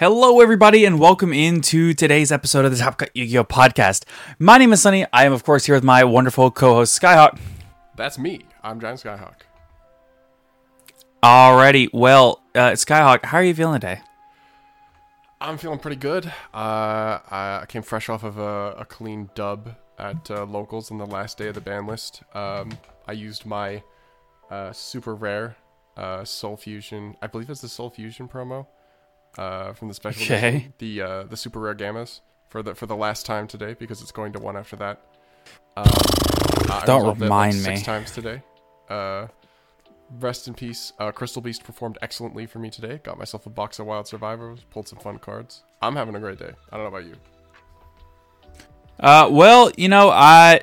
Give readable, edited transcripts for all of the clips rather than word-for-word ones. Hello, everybody, and welcome into today's episode of the Top Cut Yu-Gi-Oh! Podcast. My name is Sunny. I am, of course, here with my wonderful co-host, Skyhawk. That's me. I'm Giant Skyhawk. Alrighty. Well, Skyhawk, how are you feeling today? I'm feeling pretty good. I came fresh off of a clean dub at Locals on the last day of the ban list. I used my super rare Soul Fusion. I believe it's the Soul Fusion promo. From the special edition, the super rare gammas for the last time today, because it's going to one after that. Don't remind me. 6 times today. Rest in peace. Crystal Beast performed excellently for me today. Got myself a box of Wild Survivors. Pulled some fun cards. I'm having a great day. I don't know about you. Well, you know, I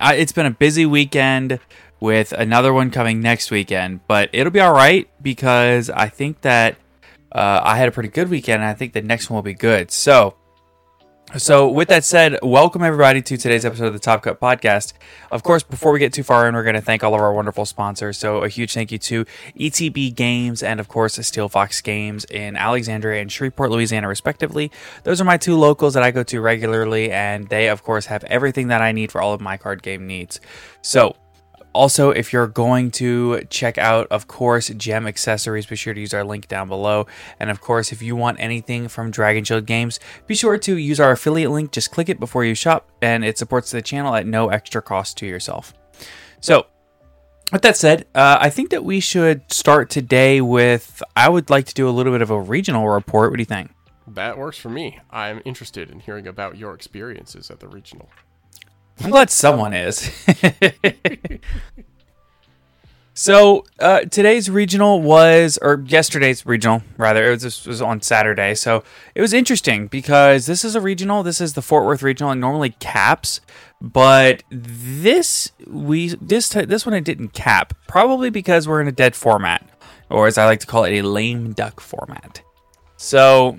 it's been a busy weekend with another one coming next weekend, but it'll be all right because I think that. I had a pretty good weekend, and I think the next one will be good. So with that said, welcome everybody to today's episode of the Top Cut Podcast. Of course, before we get too far in, we're going to thank all of our wonderful sponsors. So a huge thank you to ETB Games and, of course, Steel Fox Games in Alexandria and Shreveport, Louisiana, respectively. Those are my 2 locals that I go to regularly, and they, of course, have everything that I need for all of my card game needs. So... also, if you're going to check out, of course, Gem Accessories, be sure to use our link down below. And of course, if you want anything from Dragon Shield Games, be sure to use our affiliate link. Just click it before you shop, and it supports the channel at no extra cost to yourself. So, with that said, I think that we should start today with, I would like to do a little bit of a regional report. What do you think? That works for me. I'm interested in hearing about your experiences at the regional. I'm glad someone is. So today's regional was, or yesterday's regional, rather, it was on Saturday. So it was interesting because this is a regional. This is the Fort Worth regional, and normally caps, but this one it didn't cap, probably because we're in a dead format, or as I like to call it, a lame duck format. So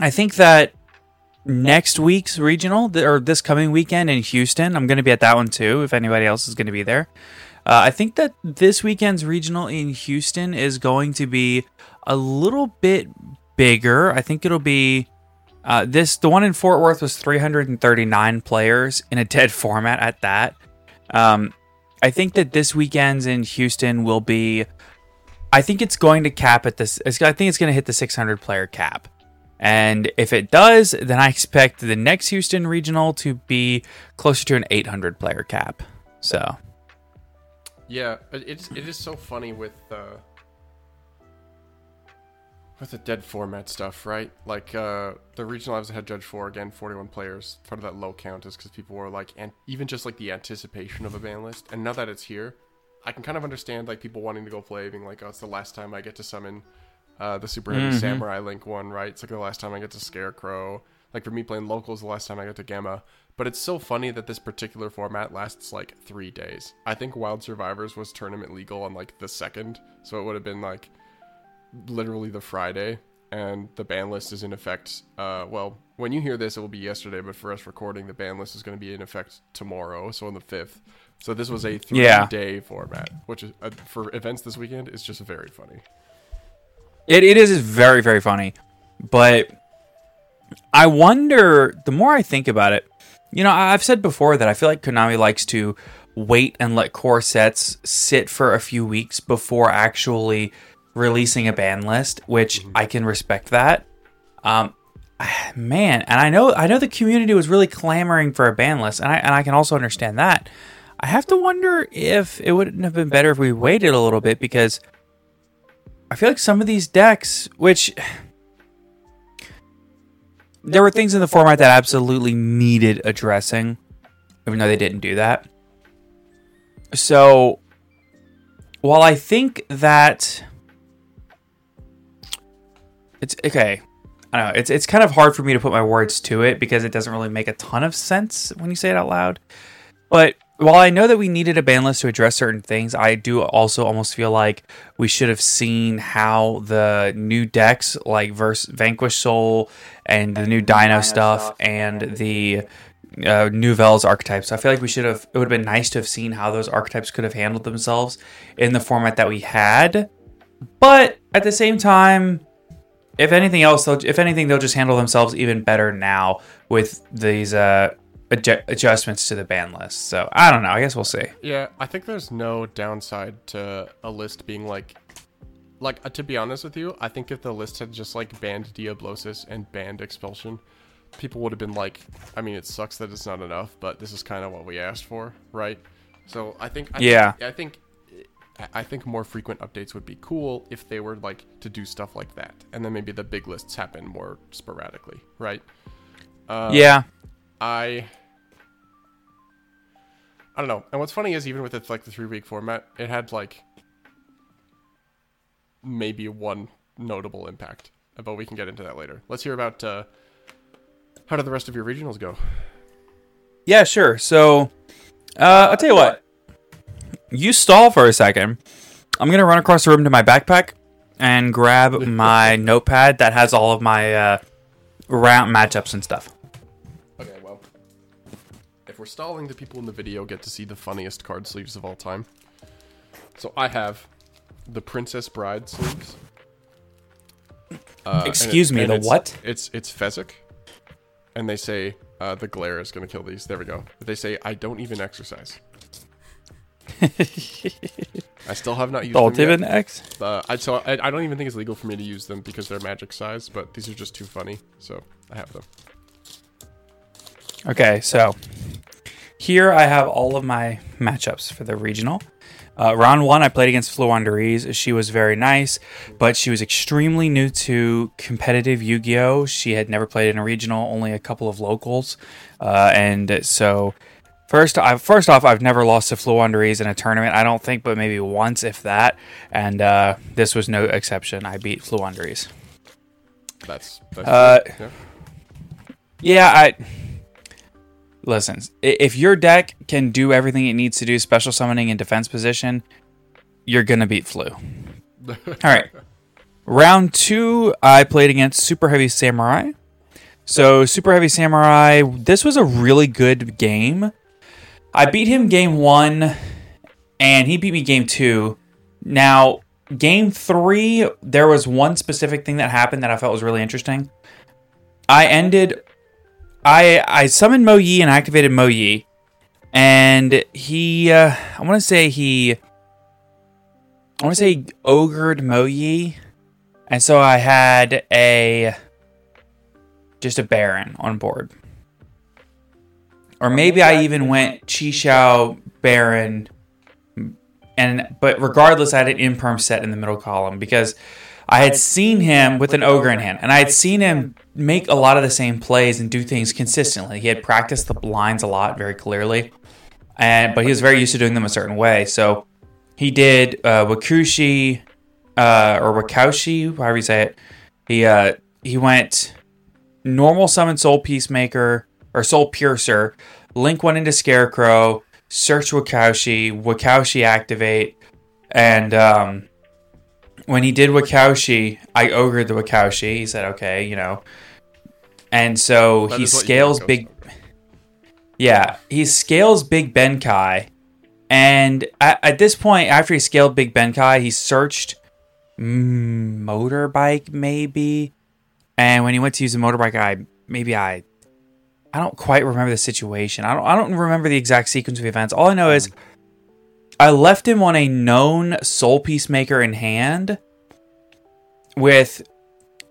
I think that next week's regional, or this coming weekend in Houston, I'm going to be at that one too, if anybody else is going to be there. I think that this weekend's regional in Houston is going to be a little bit bigger. I think it'll be, the one in Fort Worth was 339 players in a dead format at that. I think that this weekend's in Houston will be, I think it's going to cap at this, I think it's going to hit the 600 player cap. And if it does, then I expect the next Houston regional to be closer to an 800 player cap. So, yeah, it is so funny with the dead format stuff, right? Like the regional I was head judge for, again, 41 players. Part of that low count is because people were like, and even just like the anticipation of a ban list. And now that it's here, I can kind of understand like people wanting to go play, being like, oh, it's the last time I get to summon. The super heavy Samurai Link one, right? It's like the last time I get to Scarecrow. Like for me playing locals, the last time I got to Gamma. But it's so funny that this particular format lasts like 3 days. I think Wild Survivors was tournament legal on like the 2nd. So it would have been like literally the Friday. And the ban list is in effect. Well, when you hear this, it will be yesterday. But for us recording, the ban list is going to be in effect tomorrow. So on the 5th. So this was a 3-day format, which is, for events this weekend is just very funny. It is very, very funny, but I wonder, the more I think about it, you know, I've said before that I feel like Konami likes to wait and let core sets sit for a few weeks before actually releasing a ban list, which I can respect that. Man, and I know the community was really clamoring for a ban list, and I can also understand that. I have to wonder if it wouldn't have been better if we waited a little bit, because I feel like some of these decks, which there were things in the format that absolutely needed addressing, even though they didn't do that. So while I think that it's okay, I don't know, it's kind of hard for me to put my words to it because it doesn't really make a ton of sense when you say it out loud. But while I know that we needed a ban list to address certain things, I do also almost feel like we should have seen how the new decks, like Vanquish Soul and the new Dino stuff and the Nouvelle's archetypes, I feel like it would have been nice to have seen how those archetypes could have handled themselves in the format that we had. But at the same time, if anything, they'll just handle themselves even better now with these adjustments to the ban list. So I don't know, I guess we'll see. Yeah, I think there's no downside to a list being like to be honest with you, I think if the list had just like banned Diablosis and banned Expulsion, people would have been like, I mean, it sucks that it's not enough, but this is kind of what we asked for, right? So I think more frequent updates would be cool if they were like to do stuff like that, and then maybe the big lists happen more sporadically, right? I don't know. And what's funny is even with it's like the 3-week format, it had like maybe one notable impact, but we can get into that later. Let's hear about how did the rest of your regionals go? Yeah, sure. So I'll tell you what. You stall for a second. I'm gonna run across the room to my backpack and grab my notepad that has all of my round matchups and stuff. We're stalling, the people in the video get to see the funniest card sleeves of all time. So I have the Princess Bride sleeves. Excuse me, the what? It's Fezzik. And they say, the glare is going to kill these. There we go. They say, I don't even exercise. I still have not used them yet. I don't even think it's legal for me to use them because they're magic size, but these are just too funny. So I have them. Okay, so here I have all of my matchups for the regional. Round 1, I played against Floowandereeze. She was very nice, but she was extremely new to competitive Yu-Gi-Oh! She had never played in a regional, only a couple of locals. And so first off, I've never lost to Floowandereeze in a tournament, I don't think, but maybe once, if that. And this was no exception. I beat Floowandereeze. Listen, if your deck can do everything it needs to do, special summoning and defense position, you're going to beat Flu. All right. Round 2, I played against Super Heavy Samurai. So Super Heavy Samurai, this was a really good game. I beat him game 1, and he beat me game 2. Now, game 3, there was one specific thing that happened that I felt was really interesting. I summoned Mo Yi and activated Mo Yi, and he ogred Mo Yi, and so I had a just a Baron on board. Or maybe I even went Chi Xiao, Baron, but regardless, I had an Imperm set in the middle column because I had seen him with an Ogre in hand, and I had seen him make a lot of the same plays and do things consistently. He had practiced the blinds a lot, very clearly, but he was very used to doing them a certain way. So he did Wakaushi, however you say it. He went normal summon Soul Peacemaker or Soul Piercer, link one into Scarecrow, search Wakaushi activate, and when he did Wakaushi, I ogred the Wakaushi. He said, okay, and so he scales Big... Yeah, he scales Big Benkai, and at this point, after he scaled Big Benkai, he searched motorbike, maybe, and when he went to use the motorbike, I don't quite remember the situation. I don't remember the exact sequence of events. All I know is I left him on a known Soul Peacemaker in hand with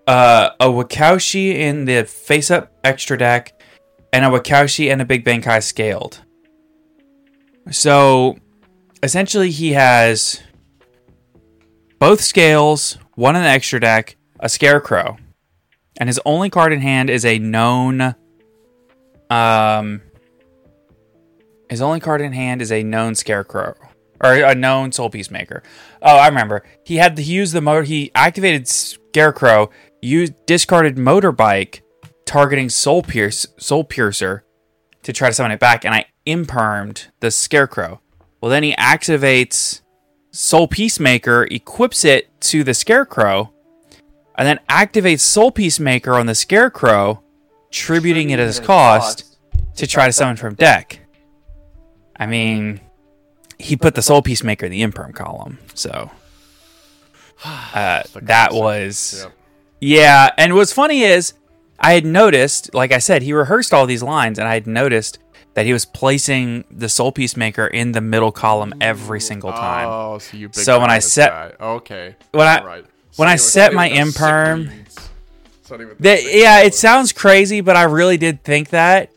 a Wakaushi in the face-up extra deck and a Wakaushi and a Big Benkai scaled. So, essentially he has both scales, one in the extra deck, a Scarecrow. And his only card in hand is a known... his only card in hand is a known Scarecrow or a known Soul Peacemaker. Oh, I remember. He activated Scarecrow, discarded Motorbike, targeting Soul Piercer to try to summon it back, and I impermed the Scarecrow. Well, then he activates Soul Peacemaker, equips it to the Scarecrow, and then activates Soul Peacemaker on the Scarecrow, tributing it as cost to try to summon from deck. I mean, he put the Soul Peacemaker in the Imperm column, so that was... Yeah, and what's funny is, I had noticed, like I said, he rehearsed all these lines, and I had noticed that he was placing the Soul Peacemaker in the middle column every single time. Oh, so you big so when I set... Guy. Okay. When I set my Imperm... it sounds crazy, but I really did think that.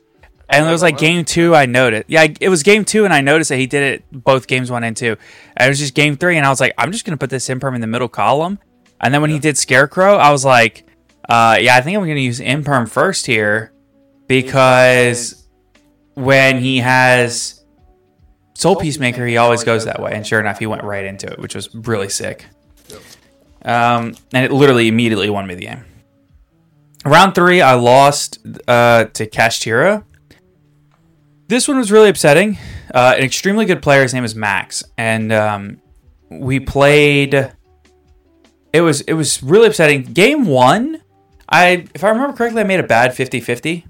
And it was like game two, I noticed. Yeah, it was game two, and I noticed that he did it both games 1 and 2. And it was just game 3, and I was like, I'm just going to put this Imperm in the middle column. And then when he did Scarecrow, I was like, I think I'm going to use Imperm first here. Because when he has Soul Peacemaker, he always goes that way. And sure enough, he went right into it, which was really sick. And it literally immediately won me the game. Round 3, I lost to Kashtira. This one was really upsetting. An extremely good player, his name is Max, and we played. It was really upsetting. Game 1, if I remember correctly, I made a bad 50-50,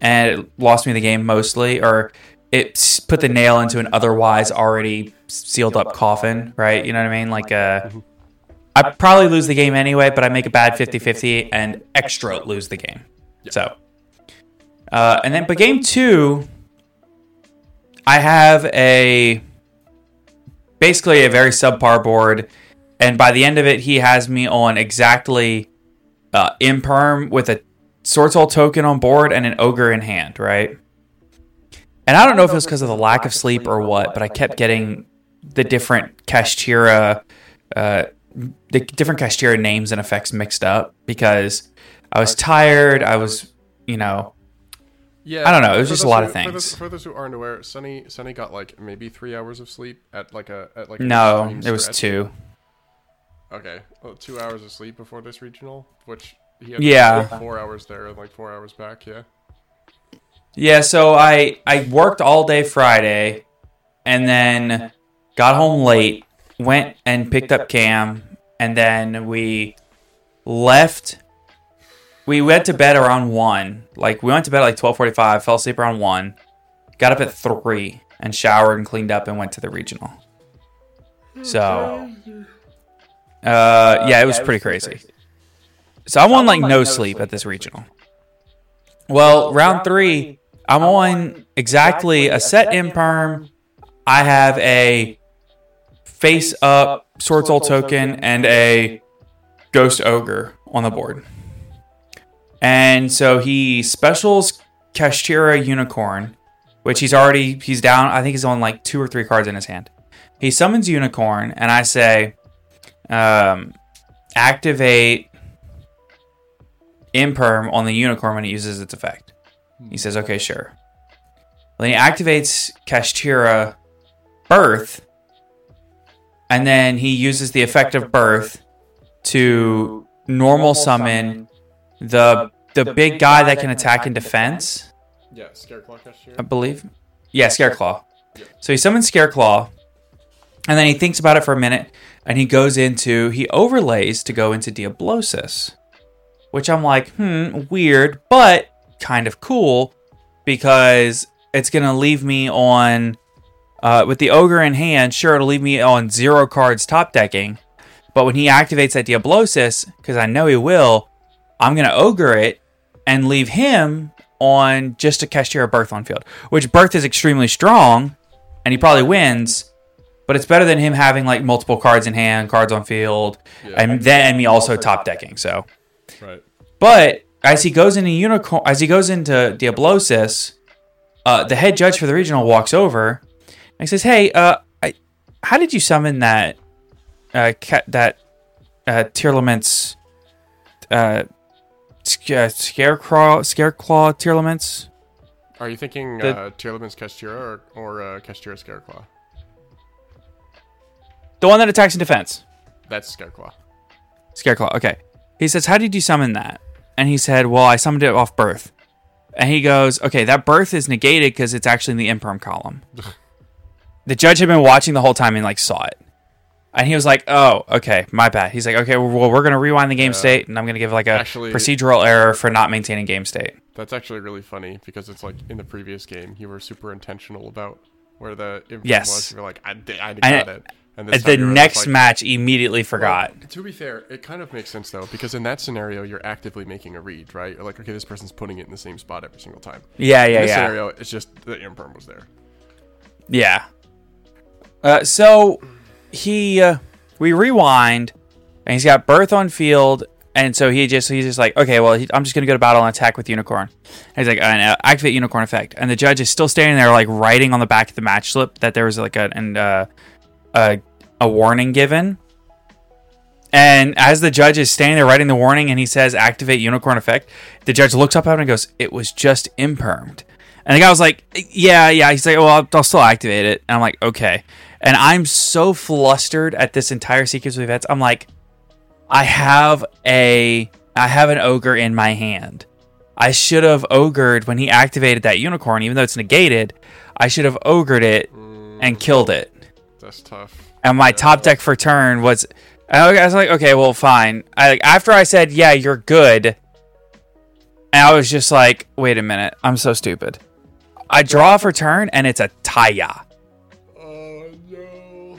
and it lost me the game mostly, or it put the nail into an otherwise already sealed up coffin, right? You know what I mean? Like I probably lose the game anyway, but I make a bad 50-50 and extra lose the game. Yep. So, but game 2, I have basically a very subpar board, and by the end of it, he has me on exactly Imperm with a Sword Soul token on board and an Ogre in hand, right? And I don't know if it was because of the lack of sleep or what, but I kept getting the different Kashtira... the different Kashtira names and effects mixed up because I was tired. I was, I don't know. It was just a lot of things. For those who aren't aware, Sunny got like maybe 3 hours of sleep at like. No, it was 2. Okay, 2 hours of sleep before this regional, which he had 4 hours there and like 4 hours back. Yeah. Yeah. So I worked all day Friday, and then got home late. Went and picked up Cam, and then we left. We went to bed around 1. Like, we went to bed at like 12:45, fell asleep around 1, got up at 3, and showered and cleaned up and went to the regional. So, it was pretty crazy. So I'm on like no sleep at this regional. Well, round 3, I'm on exactly a set Imperm. I have a face-up, Sword Soul token, and a Ghost Ogre on the board. And so he specials Kashtira Unicorn, which he's down. I think he's on like 2 or 3 cards in his hand. He summons Unicorn, and I say, activate Imperm on the Unicorn when it uses its effect. He says, okay, sure. Then he activates Kashtira Birth, and then he uses the effect of Birth to normal summon the big guy that can attack and defense. Yeah, Scareclaw Kashtira, I believe. Yeah, Scareclaw. Yeah. So he summons Scareclaw, and then he thinks about it for a minute, and he overlays to go into Diablosis, which I'm like, weird, but kind of cool, because it's going to leave me on, with the Ogre in hand, sure, it'll leave me on 0 cards top decking, but when he activates that Diablosis, because I know he will, I'm going to Ogre it and leave him on just a Kashtira Birth on field, which Birth is extremely strong, and he probably wins, but it's better than him having like multiple cards in hand, cards on field, and me also top decking, so. Right. But as he goes into Diablosis, the head judge for the regional walks over and he says, "Hey, how did you summon that Tearlaments Scareclaw Tearlaments?" Are you thinking Tearlaments Kashtira or Kashtira Scareclaw? The one that attacks in defense. That's Scareclaw. Scareclaw. Okay. He says, "How did you summon that?" And he said, "Well, I summoned it off Birth." And he goes, "Okay, that Birth is negated because it's actually in the Imperm column." The judge had been watching the whole time and like saw it, and he was like, "Oh, okay, my bad." He's like, "Okay, well, we're gonna rewind the game state, and I'm gonna give like a procedural error for not maintaining game state." That's actually really funny because it's like in the previous game, you were super intentional about where the Imperm was. You're like, "I got it." And the next match immediately forgot. Well, to be fair, it kind of makes sense, though, because in that scenario, you're actively making a read, right? You're like, okay, this person's putting it in the same spot every single time. Yeah. In this scenario, it's just the Imperm was there. Yeah. So, we rewind, and he's got Birth on field, and so he's just like, okay, well, I'm just going to go to battle and attack with Unicorn. And he's like, activate Unicorn effect. And the judge is still standing there, like, writing on the back of the match slip that there was, like, a warning given. And as the judge is standing there writing the warning and he says activate Unicorn effect, the judge looks up at him and goes, "It was just Impermed." And the guy was like, yeah. He's like, "Well, I'll still activate it." And I'm like, okay. And I'm so flustered at this entire sequence of events. I'm like, I have an Ogre in my hand. I should have Ogred when he activated that Unicorn, even though it's negated. I should have Ogred it and killed it. That's tough. And my top deck for turn was... I was like, okay, well, fine. After I said, yeah, you're good, and I was just like, wait a minute, I'm so stupid. I draw for turn, and it's a Taya. Oh, no.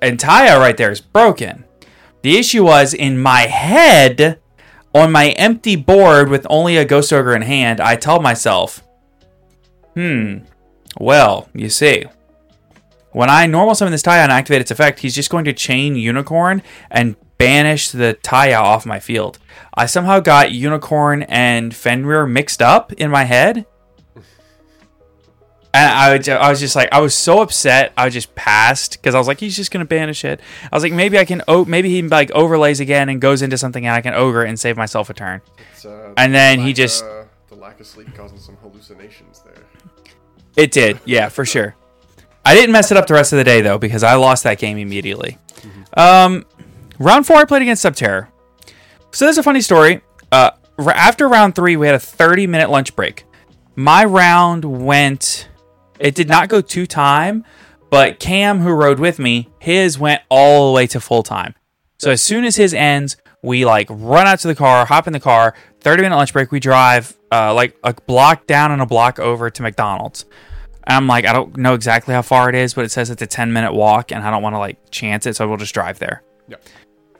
And Taya right there is broken. The issue was, in my head, on my empty board with only a Ghost Ogre in hand, I tell myself, well, you see... When I normal summon this Taya and activate its effect, he's just going to chain Unicorn and banish the Taya off my field. I somehow got Unicorn and Fenrir mixed up in my head. And I was just like, I was so upset. I just passed because I was like, he's just going to banish it. I was like, maybe he like overlays again and goes into something and I can Ogre and save myself a turn. And then he just... the lack of sleep causing some hallucinations there. It did. Yeah, for sure. I didn't mess it up the rest of the day, though, because I lost that game immediately. Round 4, I played against Subterror. So there's a funny story. After round 3, we had a 30-minute lunch break. My round went... It did not go to time, but Cam, who rode with me, his went all the way to full time. So as soon as his ends, we like run out to the car, hop in the car, 30-minute lunch break, we drive like a block down and a block over to McDonald's. And I'm like, I don't know exactly how far it is, but it says it's a 10-minute walk, and I don't want to, like, chance it, so we'll just drive there. Yep.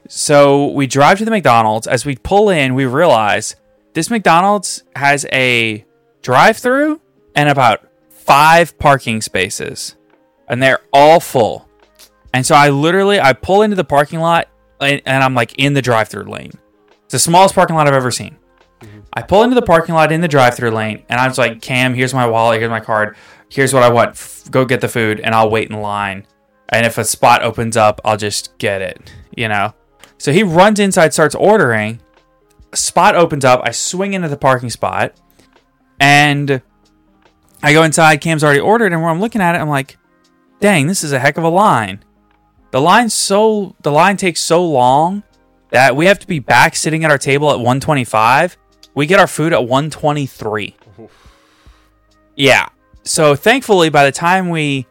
So we drive to the McDonald's. As we pull in, we realize this McDonald's has a drive-thru and about 5 parking spaces, and they're all full. And so I pull into the parking lot, and I'm, like, in the drive-thru lane. It's the smallest parking lot I've ever seen. I pull into the parking lot in the drive-thru lane, and I was like, Cam, here's my wallet, here's my card, here's what I want. Go get the food, and I'll wait in line. And if a spot opens up, I'll just get it, you know? So he runs inside, starts ordering. A spot opens up. I swing into the parking spot, and I go inside. Cam's already ordered, and when I'm looking at it, I'm like, dang, this is a heck of a line. The line takes so long that we have to be back sitting at our table at 1:25. We get our food at 1:23. Yeah. So thankfully, by the time we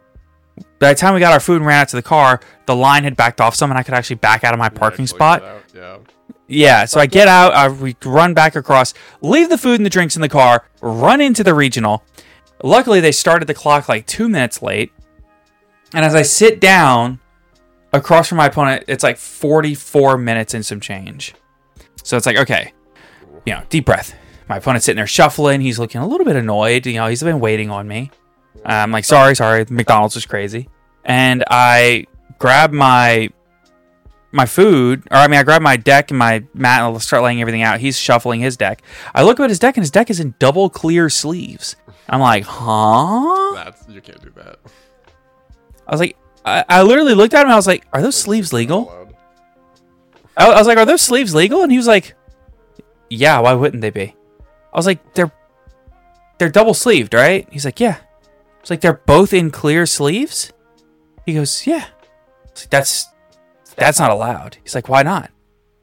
got our food and ran out to the car, the line had backed off some, and I could actually back out of my parking spot. Yeah, so I get out, we run back across, leave the food and the drinks in the car, run into the regional. Luckily, they started the clock like 2 minutes late. And as I sit down across from my opponent, it's like 44 minutes and some change. So it's like, okay, you know, deep breath. My opponent's sitting there shuffling. He's looking a little bit annoyed. You know, he's been waiting on me. I'm like, sorry. McDonald's was crazy. And I grab my food, or I mean, I grab my deck and my mat, and I'll start laying everything out. He's shuffling his deck. I look at his deck, and his deck is in double clear sleeves. I'm like, huh? You can't do that. I was like, I literally looked at him, and I was like, are those sleeves legal? I was like, are those sleeves legal? And he was like, yeah, why wouldn't they be? I was like, they're double sleeved, right? He's like, yeah. It's like, they're both in clear sleeves? He goes, yeah. I was like, that's not allowed. He's like, why not?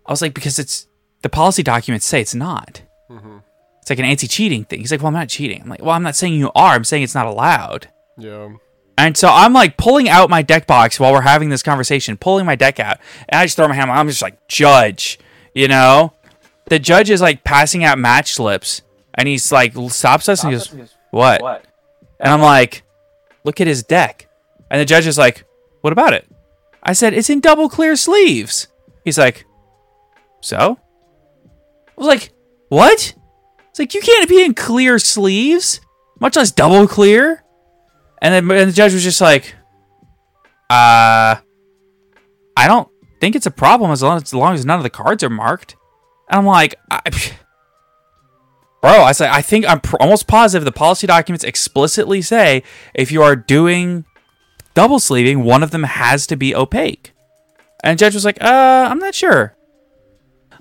I was like, because it's the policy documents say it's not. Mm-hmm. It's like an anti-cheating thing. He's like, well, I'm not cheating. I'm like, well, I'm not saying you are. I'm saying it's not allowed. Yeah. And so I'm like pulling out my deck box while we're having this conversation, pulling my deck out. And I just throw my hand. I'm just like, judge, you know? The judge is like passing out match slips. And he's like, stops us and he goes, what? And I'm like, look at his deck. And the judge is like, what about it? I said, it's in double clear sleeves. He's like, so? I was like, what? It's like, you can't be in clear sleeves, much less double clear. And the judge was just like, I don't think it's a problem as long as none of the cards are marked. And I'm like, I think I'm almost positive the policy documents explicitly say if you are doing double sleeving, one of them has to be opaque. And the judge was like, I'm not sure.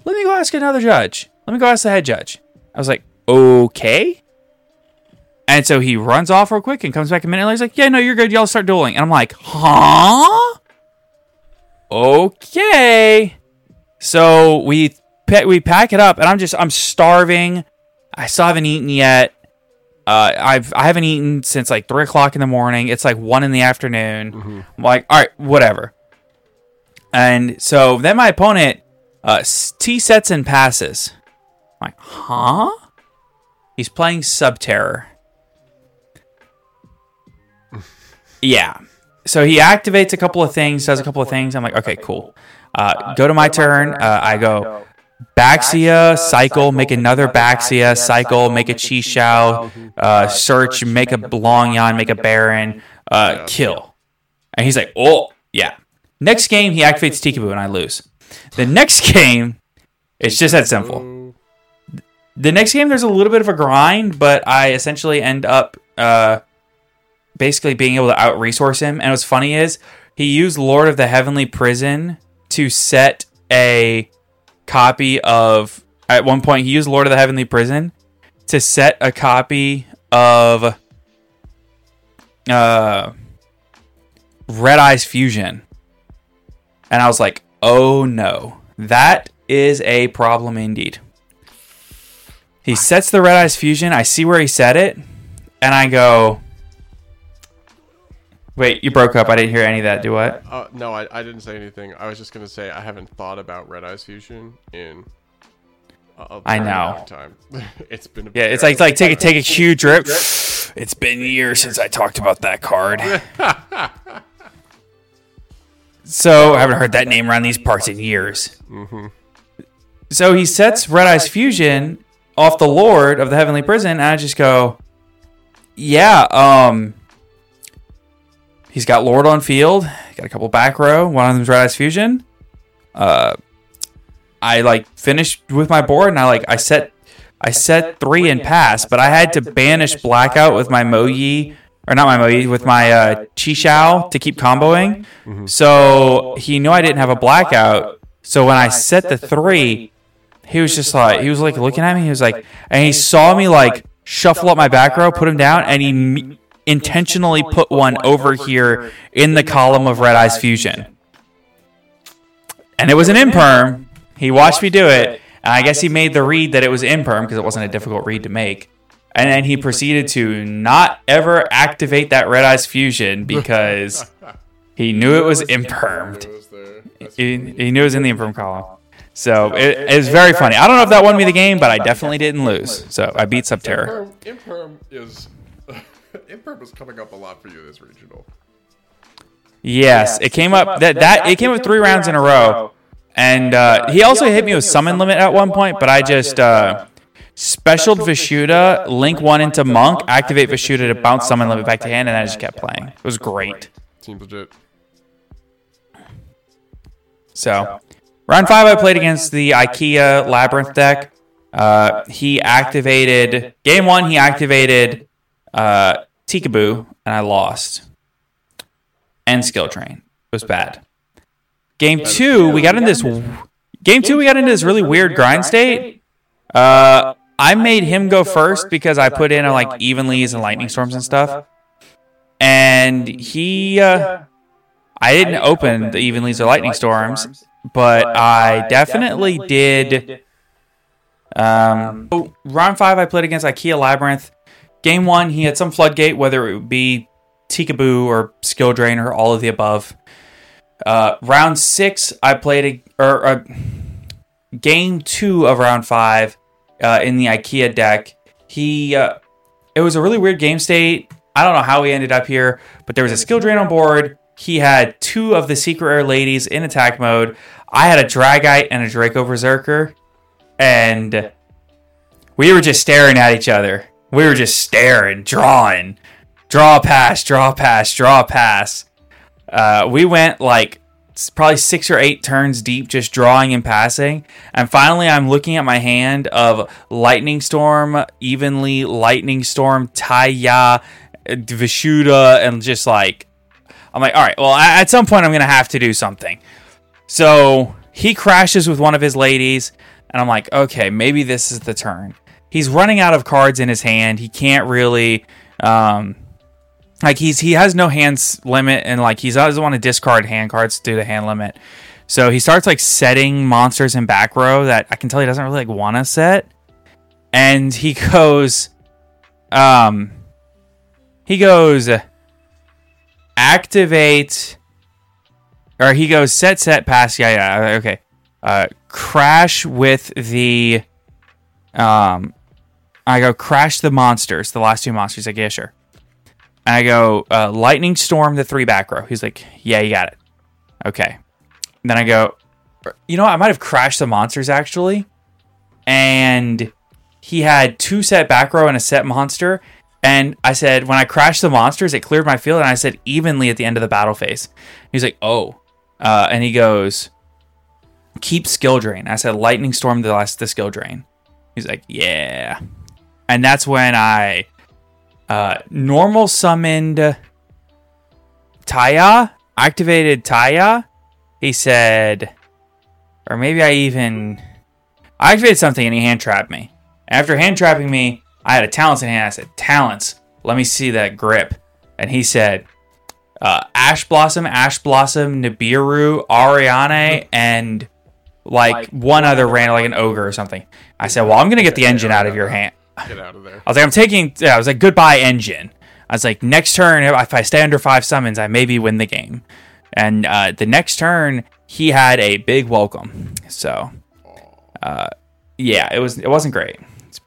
Let me go ask another judge. Let me go ask the head judge. I was like, okay. And so he runs off real quick and comes back a minute later. He's like, yeah, no, you're good. Y'all start dueling. And I'm like, huh? Okay. So we pack it up, and I'm starving. I still haven't eaten yet. I haven't eaten since like 3:00 in the morning. It's like 1 in the afternoon. Mm-hmm. I'm like, all right, whatever. And so then my opponent tee sets and passes. I'm like, huh? He's playing Subterror. Yeah. So he activates a couple of things, does a couple of things. I'm like, okay, cool. Go to my turn. I go Baxia, cycle, make another Baxia, cycle, make a Chi Xiao, search, make a Long Yan, make a Baron, kill. And he's like, oh, yeah. Next game, he activates Tikaboo and I lose. The next game, it's just that simple. The next game, there's a little bit of a grind, but I essentially end up basically being able to out-resource him. And what's funny is, he used Lord of the Heavenly Prison to set a copy of, at one point he used Lord of the Heavenly Prison to set a copy of Red Eyes Fusion, and I was like, oh no, that is a problem indeed. He sets the Red Eyes Fusion. I see where he set it, and I go, wait, you broke up. I didn't hear any of that. Do what? No, I didn't say anything. I was just going to say I haven't thought about Red Eyes Fusion in a long time. It's been a bit. Yeah, it's like take a huge rip. It's been years since I talked about that card. So I haven't heard that name around these parts in years. Mm-hmm. So he sets Red Eyes Fusion off the Lord of the Heavenly Prison, and I just go, yeah, he's got Lord on field. Got a couple back row. One of them's Red Eyes Fusion. I finished with my board, and I set I set 3 and pass, but I had to banish Blackout with my Mo Yi, or not my Mo Yi, with my Chi Xiao to keep comboing. Mm-hmm. So he knew I didn't have a Blackout. So when I set the 3, he was just like, he was like looking at me. He was like, and he saw me like shuffle up my back row, put him down, and he intentionally put one over here in the column of Red Eyes Fusion. And it was an imperm. He watched me do it. And I guess he made the read that it was imperm because it wasn't a difficult read to make. And then he proceeded to not ever activate that Red Eyes Fusion because he knew it was impermed. He knew it was in the imperm column. So it was very funny. I don't know if that won me the game, but I definitely didn't lose. So I beat Subterror. Imperm was coming up a lot for you this regional. Yes, it came up it came up 3 rounds in a row. And he also hit me with summon limit at one point, but I just specialed Vishuda, link 1 into Monk, activate Vishuda to bounce summon limit back to hand, and I just kept playing. It was great. Seems legit. So, round 5 I played against the IKEA Labyrinth deck. Game 1 he activated Tikaboo, and I lost. And Skill Drain. It was bad. Game two, we got into this really weird grind state. I made him go first because I put in like Evenlies and Lightning Storms and stuff. And he... I didn't open the Evenlies or Lightning Storms, but I definitely did... round 5, I played against IKEA Labyrinth. Game 1, he had some Floodgate, whether it would be Tikaboo or Skill Drain or all of the above. Round 6, I played game 2 of round 5 in the IKEA deck. It was a really weird game state. I don't know how we ended up here, but there was a Skill Drain on board. He had 2 of the Secret Rare Ladies in attack mode. I had a Dragite and a Draco Berserker, and we were just staring at each other. We were just staring, drawing. Draw, pass, draw, pass, draw, pass. We went like probably 6 or 8 turns deep just drawing and passing. And finally, I'm looking at my hand of Lightning Storm, Evenly, Lightning Storm, Taya, Vishuda, and just like... I'm like, all right, well, at some point, I'm going to have to do something. So he crashes with one of his ladies, and I'm like, okay, maybe this is the turn. He's running out of cards in his hand. He can't really... he has no hands limit, and like he doesn't want to discard hand cards due to hand limit. So he starts like setting monsters in back row that I can tell he doesn't really like want to set. And he goes, set pass okay. Crash with the I go crash the monsters, the last 2 monsters. I guess sure. I go, Lightning Storm, the 3 back row. He's like, yeah, you got it. Okay. And then I go, you know what? I might have crashed the monsters, actually. And he had 2 set back row and a set monster. And I said, when I crashed the monsters, it cleared my field. And I said, Evenly at the end of the battle phase. He's like, oh. And he goes, keep Skill Drain. I said, Lightning Storm, the Skill Drain. He's like, yeah. And that's when I... normal summoned Taya, activated Taya. He said, or maybe I activated something and he hand trapped me. After hand trapping me, I had a Talents in hand. I said, Talents, let me see that grip. And he said, Ash Blossom, Nibiru, Ariane, and like one other random, like an Ogre or something. I said, well, I'm going to get the engine out of your hand. Get out of there. I was like, I was like, goodbye, engine. I was like, next turn, if I stay under 5 summons, I maybe win the game. And the next turn, he had a big welcome. So, yeah, it wasn't great.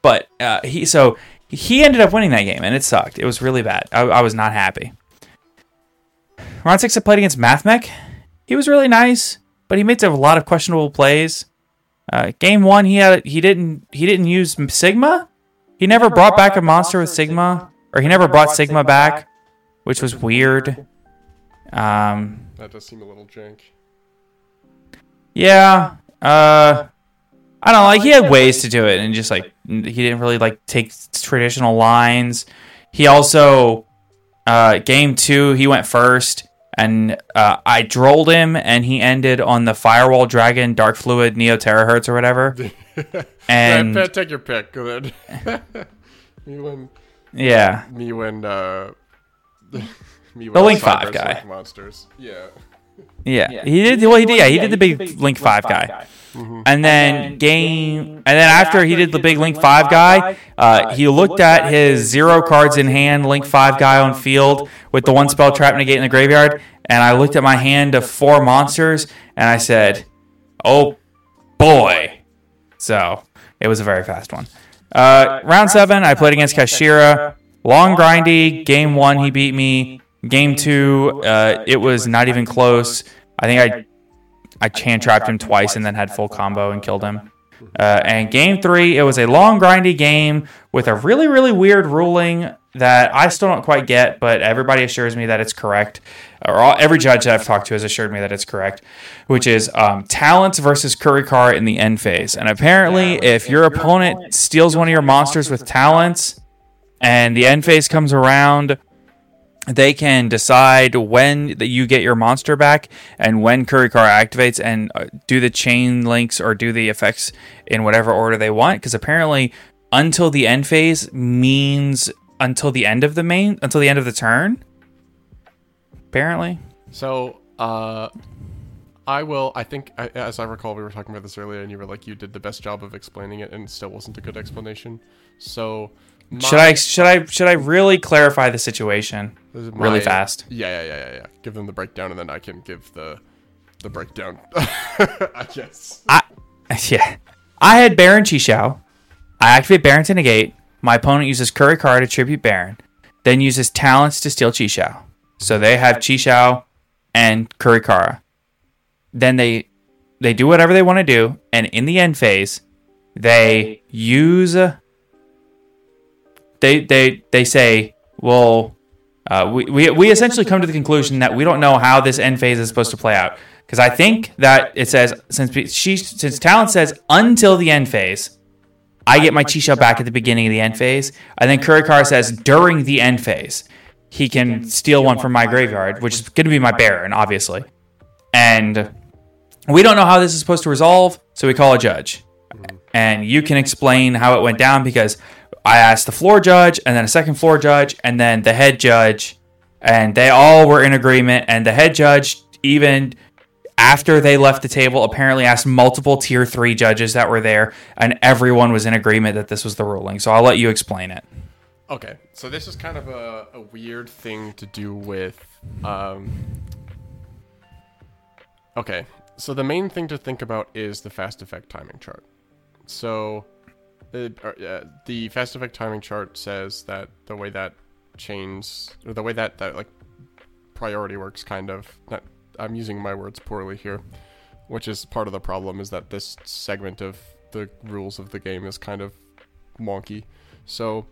But he ended up winning that game, and it sucked. It was really bad. I was not happy. Round 6, I played against Mathmech. He was really nice, but he made a lot of questionable plays. Game 1, he didn't use Sigma. He never brought back a monster with Sigma, or he never brought Sigma back, which was weird. That does seem a little jank. Yeah. I don't know, like, he had ways to do it, and just, like, he didn't really, like, take traditional lines. He also, game two, he went first, and I drolled him, and he ended on the Firewall Dragon, Dark Fluid, Neo Terahertz, or whatever. And yeah, take your pick. Good. me when the Link 5 guy. Monsters. Yeah. Yeah, he did. Well, he did. Yeah, he did the big Link 5 guy. Mm-hmm. And then after he did the big Link 5 guy, he looked at his 0 cards in hand, Link 5 guy on field with the one spell trap negate in the graveyard, and I looked at my hand of 4 monsters, and I said, "Oh boy!" So it was a very fast one. Round 7, I played against Kashtira. Long grindy. Game 1, he beat me. Game 2, it was not even close. I think I hand-trapped him twice and then had full combo and killed him. And game 3, it was a long, grindy game with a really, really weird ruling that I still don't quite get, but everybody assures me that it's correct. Every judge that I've talked to has assured me that it's correct, which is Talents versus Kurikar in the end phase. And apparently, if your opponent steals one of your monsters with Talents and the end phase comes around, they can decide when that you get your monster back and when Kurikar activates and do the chain links or do the effects in whatever order they want. Because apparently, until the end phase means until the end of the turn. Apparently. So, as I recall, we were talking about this earlier, and you were like, you did the best job of explaining it, and it still wasn't a good explanation. So. Should I really clarify the situation really fast? Yeah. Give them the breakdown, and then I can give the breakdown. I guess. I had Baron Chi Xiao. I activate Baron to negate. My opponent uses Kurikar to tribute Baron, then uses Talents to steal Chi Xiao. So they have Chi Xiao and Kurikara. Then they do whatever they want to do, and in the end phase, they use. They say, well, we essentially come to the conclusion that we don't know how this end phase is supposed to play out. Because I think that it says, since Talent says until the end phase, I get my Chi Xiao back at the beginning of the end phase. And then Kurikar says during the end phase, he can steal one from my graveyard, which is going to be my Baron, obviously. And we don't know how this is supposed to resolve, so we call a judge. And you can explain how it went down because I asked the floor judge, and then a second floor judge, and then the head judge, and they all were in agreement. And the head judge, even after they left the table, apparently asked multiple tier 3 judges that were there, and everyone was in agreement that this was the ruling. So I'll let you explain it. Okay, so this is kind of a weird thing to do with... Okay, so the main thing to think about is the fast effect timing chart. So... The fast effect timing chart says that the way that chains, or the way that like priority works, kind of. Not, I'm using my words poorly here, which is part of the problem. Is that this segment of the rules of the game is kind of wonky. So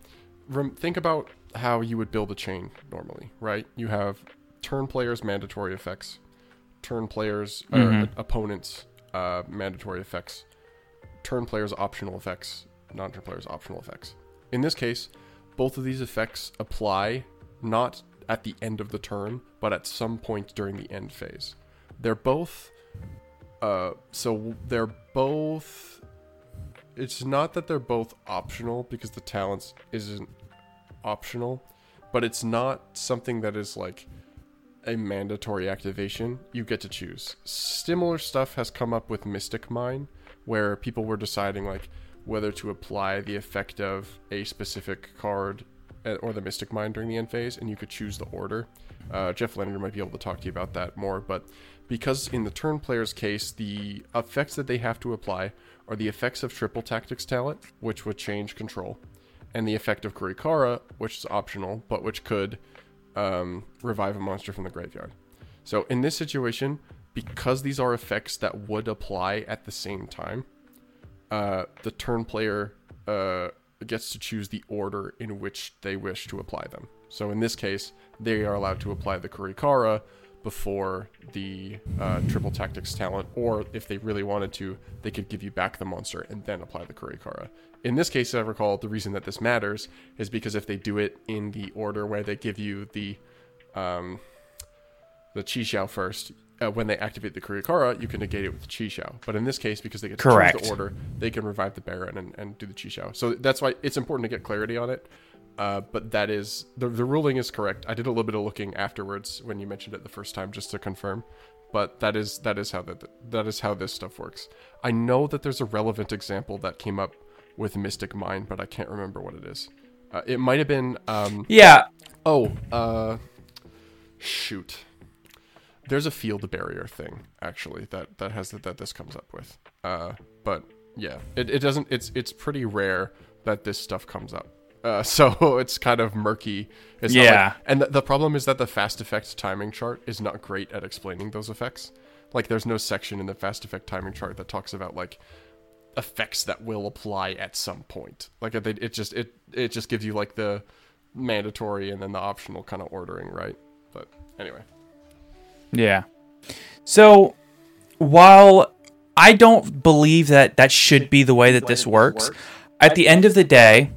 think about how you would build a chain normally, right? You have turn players' mandatory effects, turn players' opponents' mandatory effects, turn players' optional effects. Non-turn players optional effects. In this case, both of these effects apply not at the end of the turn, but at some point during the end phase. They're both. It's not that they're both optional because the Talents isn't optional, but it's not something that is like a mandatory activation. You get to choose. Similar stuff has come up with Mystic Mine, where people were deciding like whether to apply the effect of a specific card or the Mystic Mine during the end phase, and you could choose the order. Jeff Leninger might be able to talk to you about that more, but because in the turn player's case, the effects that they have to apply are the effects of Triple Tactics Talent, which would change control, and the effect of Kurikara, which is optional, but which could revive a monster from the graveyard. So in this situation, because these are effects that would apply at the same time, the turn player gets to choose the order in which they wish to apply them. So in this case, they are allowed to apply the Kurikara before the triple tactics talent, or if they really wanted to, they could give you back the monster and then apply the Kurikara. In this case, I recall the reason that this matters is because if they do it in the order where they give you the Chi Xiao first, when they activate the Kurikara, you can negate it with Chi Xiao. But in this case, because they get to choose the order, they can revive the Baron and do the Chi Xiao. So that's why it's important to get clarity on it. But that is the ruling is correct. I did a little bit of looking afterwards when you mentioned it the first time just to confirm, but that is how this stuff works. I know that there's a relevant example that came up with Mystic Mind, but I can't remember what it is. It might have been there's a field barrier thing actually that has that this comes up with. But yeah, it doesn't. It's pretty rare that this stuff comes up. So it's kind of murky. It's not like, and the problem is that the fast effect timing chart is not great at explaining those effects. Like, there's no section in the fast effect timing chart that talks about like effects that will apply at some point. Like, it just gives you like the mandatory and then the optional kind of ordering, right? But anyway, yeah. So while I don't believe that should be the way that this works, at the end of the day,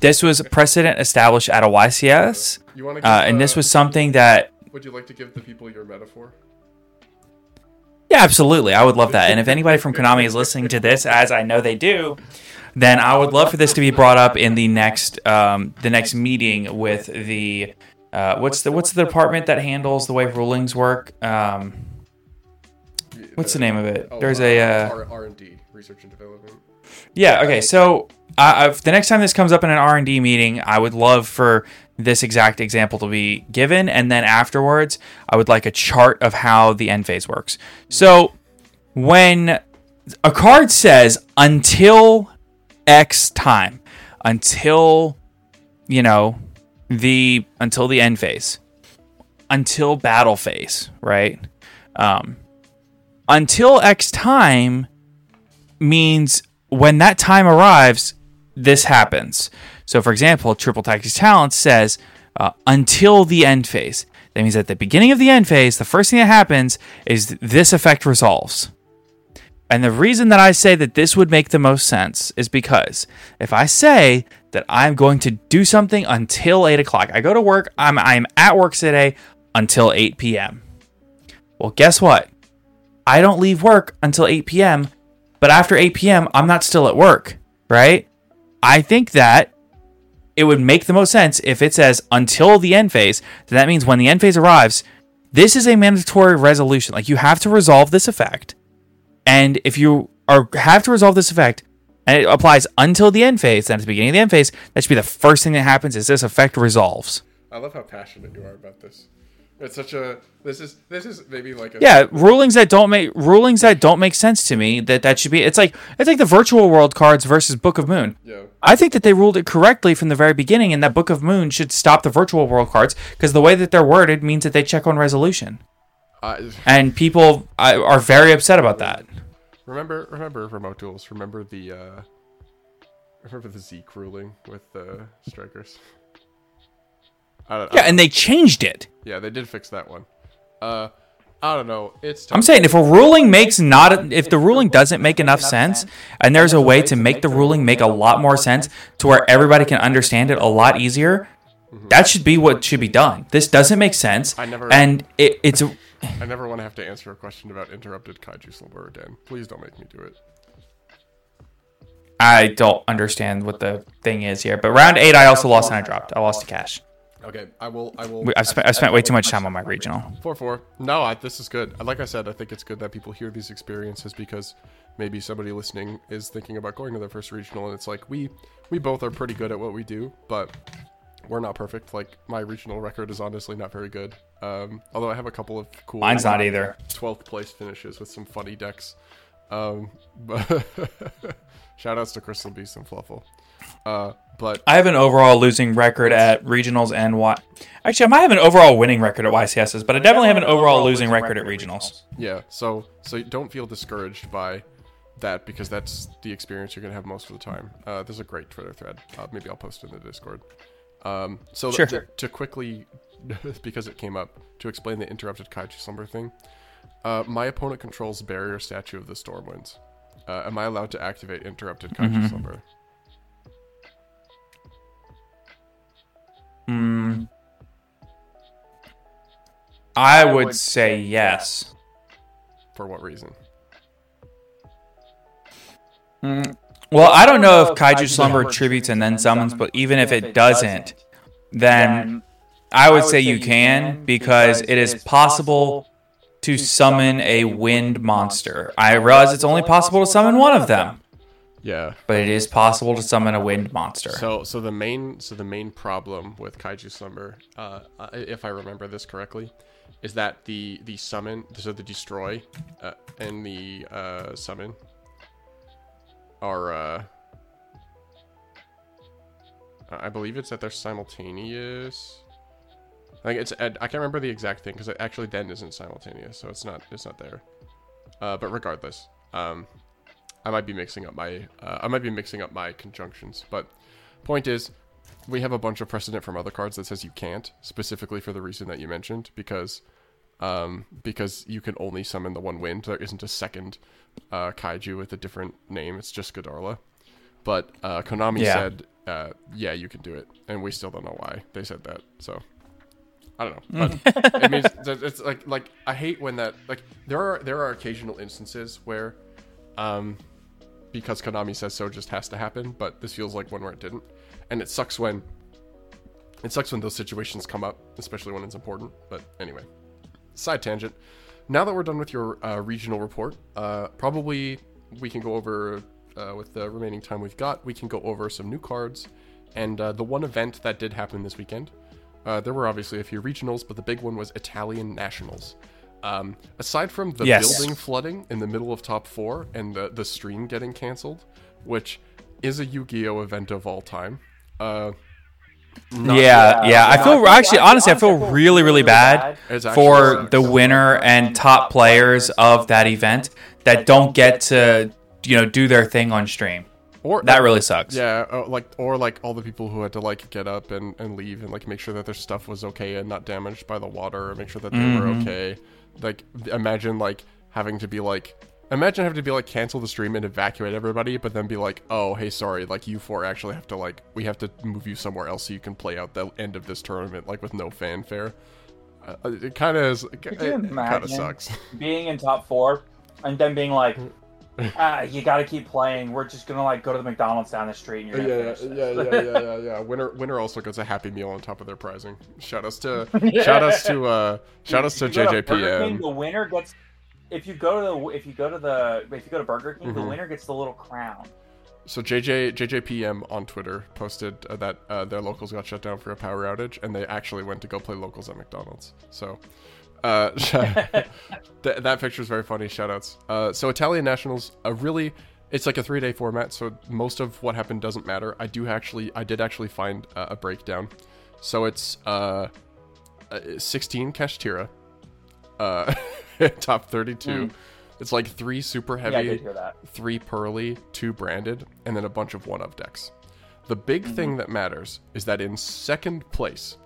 this was a precedent established at a YCS, and this was something that... Would you like to give the people your metaphor? Yeah, absolutely. I would love that. And if anybody from Konami is listening to this, as I know they do, then I would love for this to be brought up in the next meeting with the... What's the department that handles the way rulings work? What's the name of it? There's a... R&D, Research and Development. Yeah, okay, so... the next time this comes up in an R&D meeting, I would love for this exact example to be given. And then afterwards, I would like a chart of how the end phase works. So when a card says until X time, until the end phase, until battle phase, right? Until X time means when that time arrives, this happens. So, for example, Triple Tactics Talent says until the end phase. That means at the beginning of the end phase, the first thing that happens is this effect resolves. And the reason that I say that this would make the most sense is because if I say that I'm going to do something until 8 o'clock, I go to work, I'm at work today until 8 p.m. Well, guess what? I don't leave work until 8 p.m., but after 8 p.m., I'm not still at work, right? I think that it would make the most sense if it says until the end phase. Then that means when the end phase arrives, this is a mandatory resolution. Like, you have to resolve this effect. And if you have to resolve this effect and it applies until the end phase, then at the beginning of the end phase, that should be the first thing that happens is this effect resolves. I love how passionate you are about this. It's such a... This is maybe like a... Yeah, rulings that don't make sense to me that should be... It's like the virtual world cards versus Book of Moon. Yeah. I think that they ruled it correctly from the very beginning, and that Book of Moon should stop the virtual world cards because the way that they're worded means that they check on resolution. And people are very upset about that. Remember remote duels. Remember the Zeke ruling with the strikers. And they changed it. Yeah, they did fix that one. I don't know. It's tough. I'm saying if the ruling doesn't make enough sense, and there's a way to make the ruling make a lot more sense to where everybody can understand it a lot easier, that should be what should be done. This doesn't make sense. I never want to have to answer a question about interrupted kaiju slumber again. Please don't make me do it. I don't understand what the thing is here. But round 8, I also lost and I dropped. I lost to Cash. Okay, I will. I've spent way too much time on my regional. 4-4. No, this is good. Like I said, I think it's good that people hear these experiences because maybe somebody listening is thinking about going to their first regional, and it's like we both are pretty good at what we do, but we're not perfect. Like, my regional record is honestly not very good. Although I have a couple of cool. Mine's not either. 12th place finishes with some funny decks. Shoutouts to Crystal Beast and Fluffle. But I have an overall losing record at regionals and actually I might have an overall winning record at YCSs, but I definitely have an overall losing record at regionals. Yeah, so don't feel discouraged by that because that's the experience you're gonna have most of the time. There's a great Twitter thread. Maybe I'll post it in the Discord. So sure. To quickly because it came up, to explain the interrupted kaiju slumber thing. My opponent controls barrier statue of the Stormwinds. Am I allowed to activate interrupted kaiju slumber? I would say yes. For what reason? Well, I don't know if Kaiju Slumber tributes and then summons, but even if it doesn't, then I would say you can, because it is possible to summon a wind monster. I realize it's only possible to summon one of them. Yeah. But it is possible to summon a wind monster. So the main problem with Kaiju Slumber, if I remember this correctly, is that the summon, so the destroy and the summon are, I believe it's that they're simultaneous. Like it's, I can't remember the exact thing because it actually then isn't simultaneous, so it's not there. But regardless, I might be mixing up my conjunctions, but point is, we have a bunch of precedent from other cards that says you can't, specifically for the reason that you mentioned, because you can only summon the one wind. There isn't a second kaiju with a different name. It's just Godarla. But Konami said, yeah, you can do it, and we still don't know why they said that. So I don't know. But it means that it's like I hate when that, like, there are occasional instances where. Because Konami says so just has to happen, but this feels like one where it didn't. And it sucks when those situations come up, especially when it's important. But anyway, side tangent. Now that we're done with your regional report, probably we can go over, with the remaining time we've got, we can go over some new cards and the one event that did happen this weekend. There were obviously a few regionals, but the big one was Italian Nationals. Aside from the building flooding in the middle of top four and the stream getting canceled, which is a Yu-Gi-Oh event of all time. I feel really bad for the winner and top players of that event that don't get to, you know, do their thing on stream. Or that really sucks. Yeah, or all the people who had to like get up and leave and like make sure that their stuff was okay and not damaged by the water, or make sure that they were okay. Like imagine having to be like cancel the stream and evacuate everybody, but then be like, oh hey, sorry, like you four actually have to, like, we have to move you somewhere else so you can play out the end of this tournament like with no fanfare. It kind of is. It kind of sucks being in top four and then being like, you gotta keep playing, we're just gonna like go to the McDonald's down the street and you're gonna finish this. Yeah. Winner also gets a Happy Meal on top of their prizing. Shout us to JJPM. The winner gets, if you go to Burger King, the winner gets the little crown. So JJPM on Twitter posted that their locals got shut down for a power outage and they actually went to go play locals at McDonald's. So that picture is very funny. Shoutouts. So Italian Nationals, really, it's like a 3-day format, so most of what happened doesn't matter. I did actually find a breakdown. So it's 16 Kashtira, top 32. It's like 3 super heavy, 3 pearly, 2 branded, and then a bunch of 1-of decks. The big thing that matters is that in second place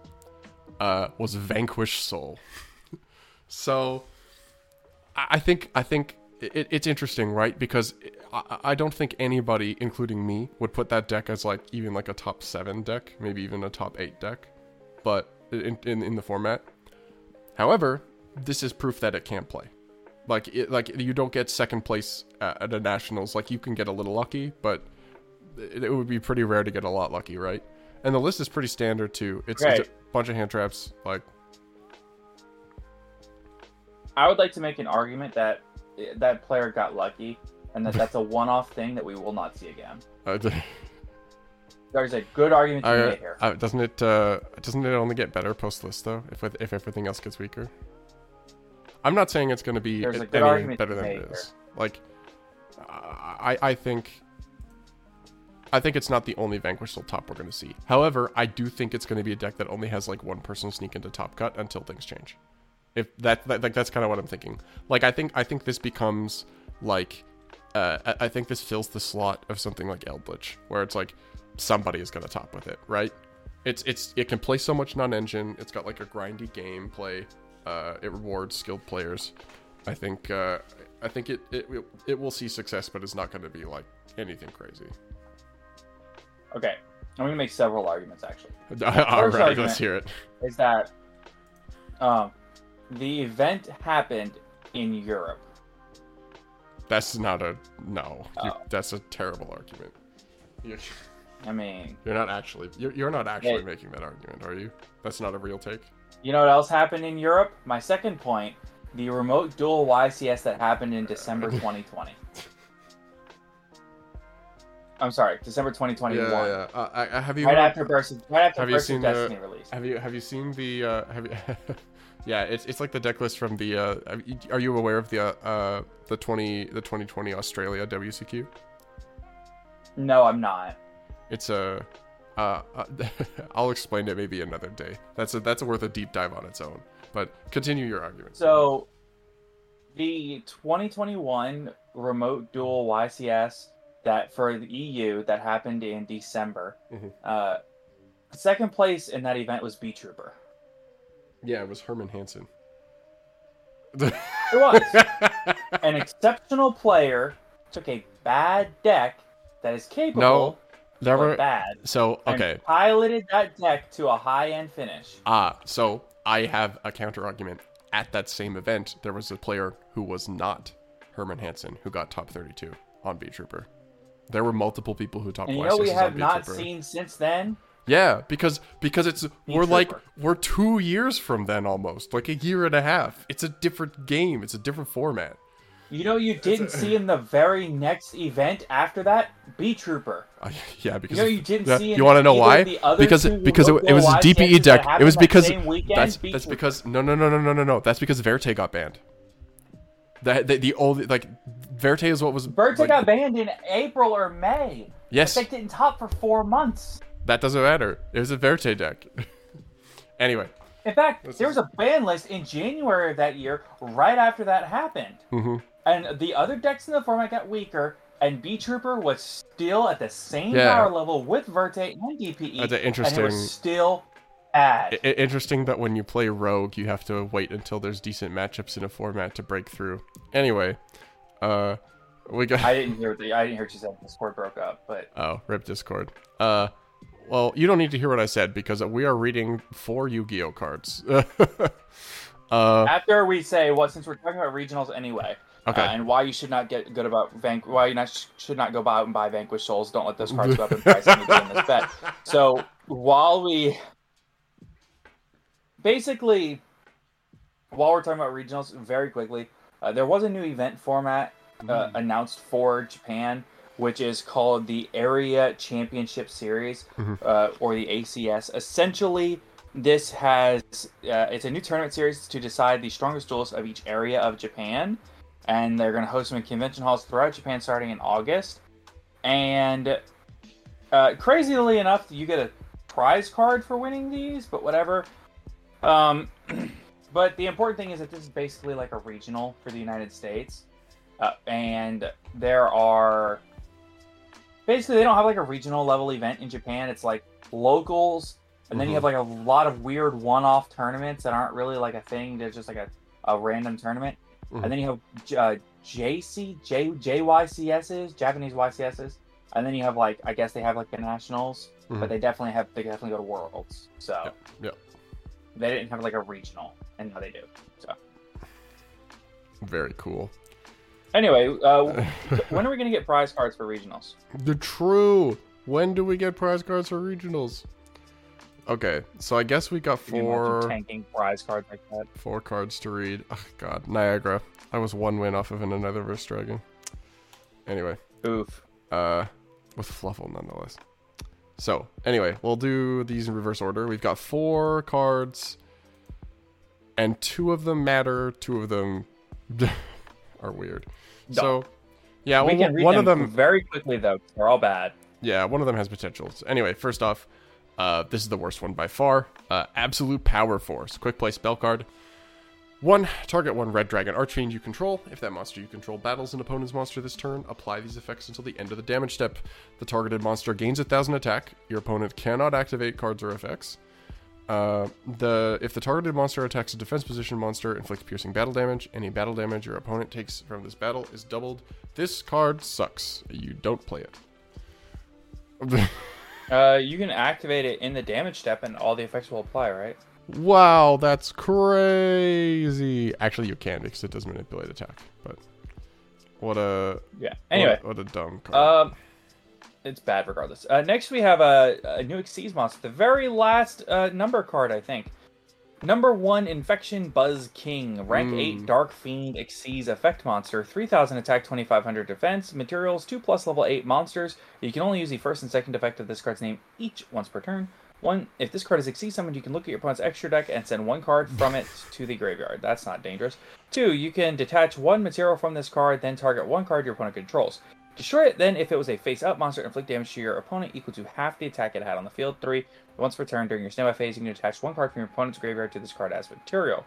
was Vanquish Soul. So, I think it's interesting, right? Because I don't think anybody, including me, would put that deck as like even like a top 7 deck, maybe even a top 8 deck, but in the format. However, this is proof that it can play. Like you don't get second place at a Nationals. Like you can get a little lucky, but it would be pretty rare to get a lot lucky, right? And the list is pretty standard too. It's a bunch of hand traps, like. I would like to make an argument that that player got lucky and that's a one-off thing that we will not see again. There's a good argument to make here. Doesn't it only get better post-list, though, if everything else gets weaker? I'm not saying it's going to be any better than it is. Like, I think it's not the only Vanquish Soul top we're going to see. However, I do think it's going to be a deck that only has, like, one person sneak into top cut until things change. If that like that's kind of what I'm thinking. Like I think this becomes like I think this fills the slot of something like Eldritch, where it's like somebody is gonna top with it, right? It can play so much non-engine. It's got like a grindy gameplay. It rewards skilled players. I think it will see success, but it's not going to be like anything crazy. Okay, I'm going to make several arguments actually. All right, let's hear it. Is that the event happened in Europe? That's not a no. That's a terrible argument. I mean, you're not actually making that argument, are you? That's not a real take. You know what else happened in Europe? My second point, the remote dual YCS that happened in December 2020. I'm sorry, December 2021. Yeah. Have you right after Burst of Destiny release? Have you seen the? Yeah, it's like the deck list from the. Are you aware of the 2020 Australia WCQ? No, I'm not. It's a. I'll explain it maybe another day. That's worth a deep dive on its own. But continue your argument. So, the 2021 remote dual YCS that for the EU that happened in December. Mm-hmm. Second place in that event was B Trooper. Yeah, it was Herman Hansen. It was an exceptional player took a bad deck that is capable. No. Never bad. So okay. And piloted that deck to a high-end finish. So I have a counter argument. At that same event, there was a player who was not Herman Hansen who got top 32 on B Trooper. There were multiple people who top YCS on B Trooper. And we have not seen since then. Yeah, because it's we're 2 years from then almost, like a year and a half. It's a different game. It's a different format. You know, you didn't see in the very next event after that, B Trooper. Yeah, because you know you didn't see. You want to know why? Because it was a DPE deck. It was because that weekend, that's because no. That's because Verte got banned. The only like Verte is what was. Verte got banned in April or May. Yes, they didn't top for 4 months. That doesn't matter. It was a Verte deck. Anyway. In fact, there was a ban list in January of that year, right after that happened. Mm-hmm. And the other decks in the format got weaker, and B Trooper was still at the same power level with Verte and DPE. That's interesting. And it was still bad. Interesting that when you play Rogue, you have to wait until there's decent matchups in a format to break through. Anyway, we got. I didn't hear what you said. Discord broke up, but rip Discord. Well, you don't need to hear what I said because we are reading 4 Yu-Gi-Oh cards. After we say since we're talking about regionals anyway. Okay. And why you should not get good about why you should not go out and buy Vanquish Souls. Don't let those cards go up in price when you get in this bet. So while we're talking about regionals, very quickly, there was a new event format announced for Japan, which is called the Area Championship Series, or the ACS. Essentially, this it's a new tournament series to decide the strongest duelists of each area of Japan. And they're going to host them in convention halls throughout Japan starting in August. And crazily enough, you get a prize card for winning these, but whatever. But the important thing is that this is basically like a regional for the United States. And there are... Basically, they don't have like a regional level event in Japan. It's like locals. And then you have like a lot of weird one-off tournaments that aren't really like a thing. They're just like a random tournament. And then you have JYCSs, Japanese YCSs, and then you have like I guess they have like the nationals, but they definitely go to worlds. So They didn't have like a regional, and now they do. So very cool. Anyway, when are we gonna get prize cards for regionals? When do we get prize cards for regionals? Okay, so I guess we got 4 tanking prize cards like that. 4 cards to read. Oh, God, Niagara. I was 1 win off of another versus Dragon. Anyway. Oof. With Fluffle nonetheless. So, anyway, we'll do these in reverse order. We've got 4 cards, and 2 of them matter. 2 of them are weird. Duh. So, yeah, we can read one them of them very quickly though. They're all bad. Yeah, one of them has potential. So, anyway, first off. This is the worst one by far. Absolute Power Force. Quick play spell card. 1. Target 1 red dragon archfiend you control. If that monster you control battles an opponent's monster this turn, apply these effects until the end of the damage step. The targeted monster gains 1,000 attack. Your opponent cannot activate cards or effects. If the targeted monster attacks a defense position monster, inflict piercing battle damage. Any battle damage your opponent takes from this battle is doubled. This card sucks. You don't play it. You can activate it in the damage step and all the effects will apply, right? Wow, that's crazy. Actually, you can because it does manipulate attack. But what a Anyway, what a dumb card. It's bad regardless. Next, we have a new Xyz monster, the very last number card, I think. Number 1, Infection Buzz King, rank 8, Dark Fiend Xyz effect monster, 3,000 attack, 2,500 defense, materials 2+ level 8 monsters. You can only use the first and second effect of this card's name each once per turn. 1. If this card is Xyz summoned, you can look at your opponent's extra deck and send 1 card from it to the graveyard. That's not dangerous. 2. You can detach 1 material from this card, then target 1 card your opponent controls. Destroy it, then if it was a face-up monster, inflict damage to your opponent equal to half the attack it had on the field. 3. Once per turn during your standby phase, you can detach 1 card from your opponent's graveyard to this card as material.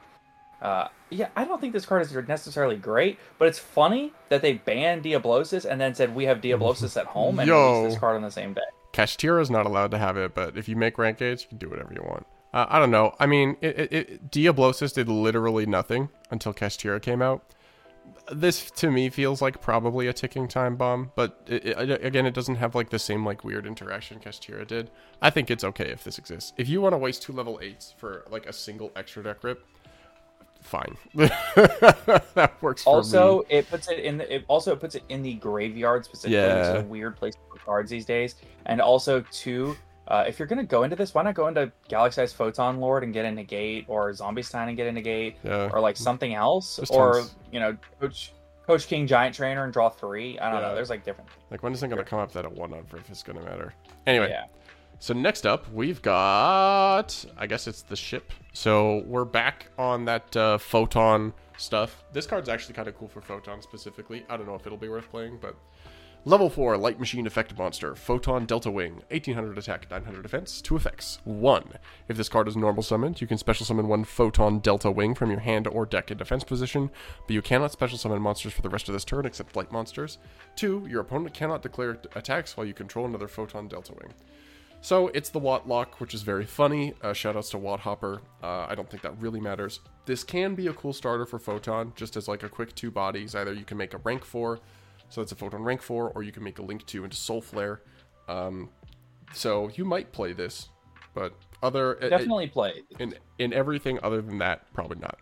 I don't think this card is necessarily great, but it's funny that they banned Diablosis and then said we have Diablosis at home and released this card on the same day. Kashtira is not allowed to have it, but if you make rank 8s, you can do whatever you want. I don't know. I mean, Diablosis did literally nothing until Kashtira came out. This, to me, feels like probably a ticking time bomb, but it doesn't have like the same like weird interaction Kashtira did. I think it's okay if this exists. If you want to waste 2 level 8s for like a single extra deck rip, fine. That works for me. It puts it in the graveyard specifically, which is a weird place for cards these days. And also too, if you're gonna go into this, why not go into Galaxy's Photon Lord and get a negate, or Zombie Stein and get a negate, or like something else, Coach King Giant Trainer and draw 3. I don't know. There's like different. Like when is it gonna come up that a 1-of if it's gonna matter? Anyway. Yeah. So next up, we've got, I guess it's the ship. So we're back on that Photon stuff. This card's actually kind of cool for Photon specifically. I don't know if it'll be worth playing, but level 4 light machine effect monster, Photon Delta Wing, 1800 attack, 900 defense, 2 effects. 1. If this card is normal summoned, you can special summon 1 Photon Delta Wing from your hand or deck in defense position, but you cannot special summon monsters for the rest of this turn except light monsters. 2. Your opponent cannot declare attacks while you control another Photon Delta Wing. So it's the Watt Lock, which is very funny. Shoutouts to Watt Hopper. I don't think that really matters. This can be a cool starter for Photon, just as like a quick 2 bodies. Either you can make a rank 4, so it's a Photon rank 4, or you can make a link 2 into Soul Flare. So you might play this, but other definitely play in everything other than that, probably not.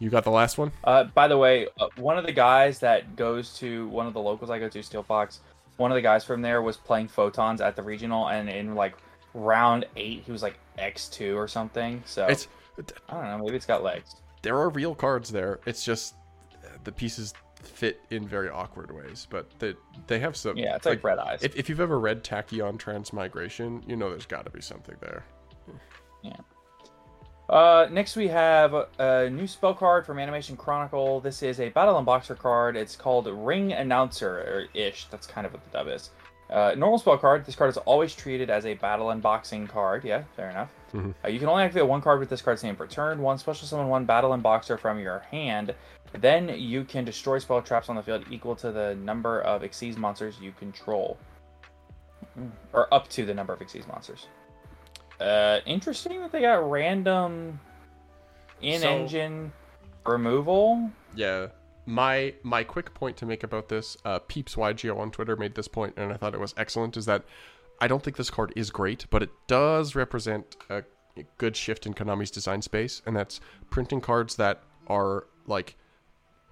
You got the last one. By the way, one of the guys that goes to one of the locals I go to, Steel Fox. One of the guys from there was playing Photons at the regional, and in like round 8, he was like X2 or something. So it's, I don't know, maybe it's got legs. There are real cards there. It's just the pieces fit in very awkward ways, but they have some. Yeah, it's like Red Eyes. If you've ever read Tachyon Transmigration, you know there's got to be something there. Yeah. Next we have a new spell card from Animation Chronicle. This is a Battle Unboxer card. It's called Ring Announcer-ish. That's kind of what the dub is. Normal spell card. This card is always treated as a Battle Unboxing card. Yeah, fair enough. Mm-hmm. You can only activate 1 card with this card's name per turn. 1 special summon 1 Battle Unboxer from your hand. Then you can destroy spell traps on the field equal to the number of Xyz monsters you control. Or up to the number of Xyz monsters. Interesting that they got random in-engine removal. Yeah. My quick point to make about this, Peeps YGO on Twitter made this point, and I thought it was excellent, is that I don't think this card is great, but it does represent a good shift in Konami's design space, and that's printing cards that are, like,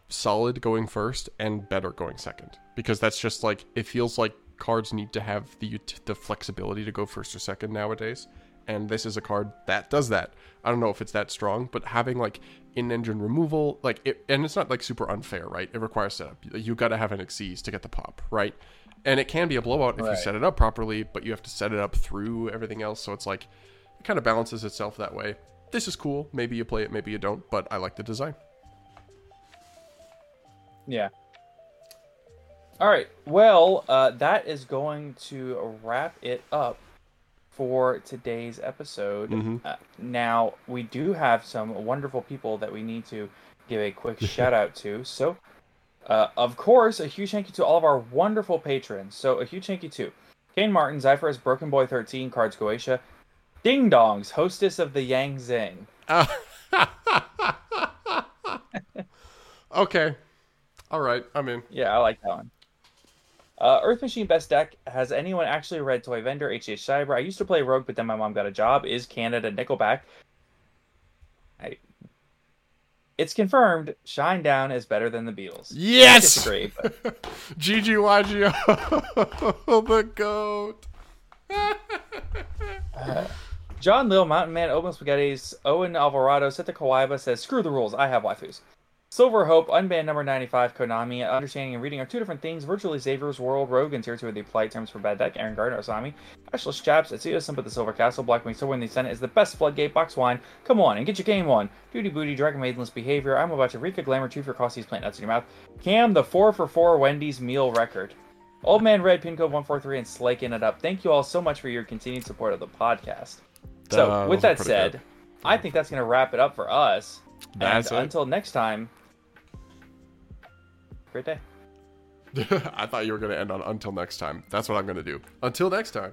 solid going first and better going second. Because that's just, like, it feels like cards need to have the flexibility to go first or second nowadays. And this is a card that does that. I don't know if it's that strong, but having like in-engine removal, like it, and it's not like super unfair, right? It requires setup. You got to have an Xyz to get the pop, right? And it can be a blowout if you set it up properly, but you have to set it up through everything else. So it's like, it kind of balances itself that way. This is cool. Maybe you play it, maybe you don't, but I like the design. Yeah. All right. Well, that is going to wrap it up for today's episode. Mm-hmm. Now, we do have some wonderful people that we need to give a quick shout out to. So, of course, a huge thank you to all of our wonderful patrons. So, a huge thank you to Kane Martin, Zyphorus, Broken Boy 13, Cards Goetia, Ding Dongs, hostess of the Yang Zing. Okay. All right. I'm in. Yeah, I like that one. Earth Machine Best Deck. Has anyone actually read Toy Vendor, HH Cyber? I used to play Rogue, but then my mom got a job. Is Canada Nickelback? It's confirmed. Shinedown is better than the Beatles. Yes! Disagree, but... GGYGO, the goat. John Lil, Mountain Man, Open Spaghetti's, Owen Alvarado, Seta Kawaiba says, screw the rules, I have waifus. Silver Hope, Unbanned Number 95, Konami, Understanding and Reading are two different things. Virtually Xavier's World, Rogue, and Tier 2 are the polite terms for bad deck. Aaron Gardner, Asami, Ashless Chaps, Atsio, Simp at the Silver Castle, Blackwing, Silver in the Senate is the best floodgate, box wine. Come on and get your game on. Duty Booty, Dragon Maidenless Behavior, I'm about to Rika Glamour, True for Costies, Plant Nuts in Your Mouth. Cam, the 4 for 4 Wendy's meal record. Old Man Red, Pin Code 143, and Slaking It Up. Thank you all so much for your continued support of the podcast. So, with that said, good. I think that's going to wrap it up for us. That's and until next time. Great day. I thought you were going to end on until next time. That's what I'm going to do. Until next time.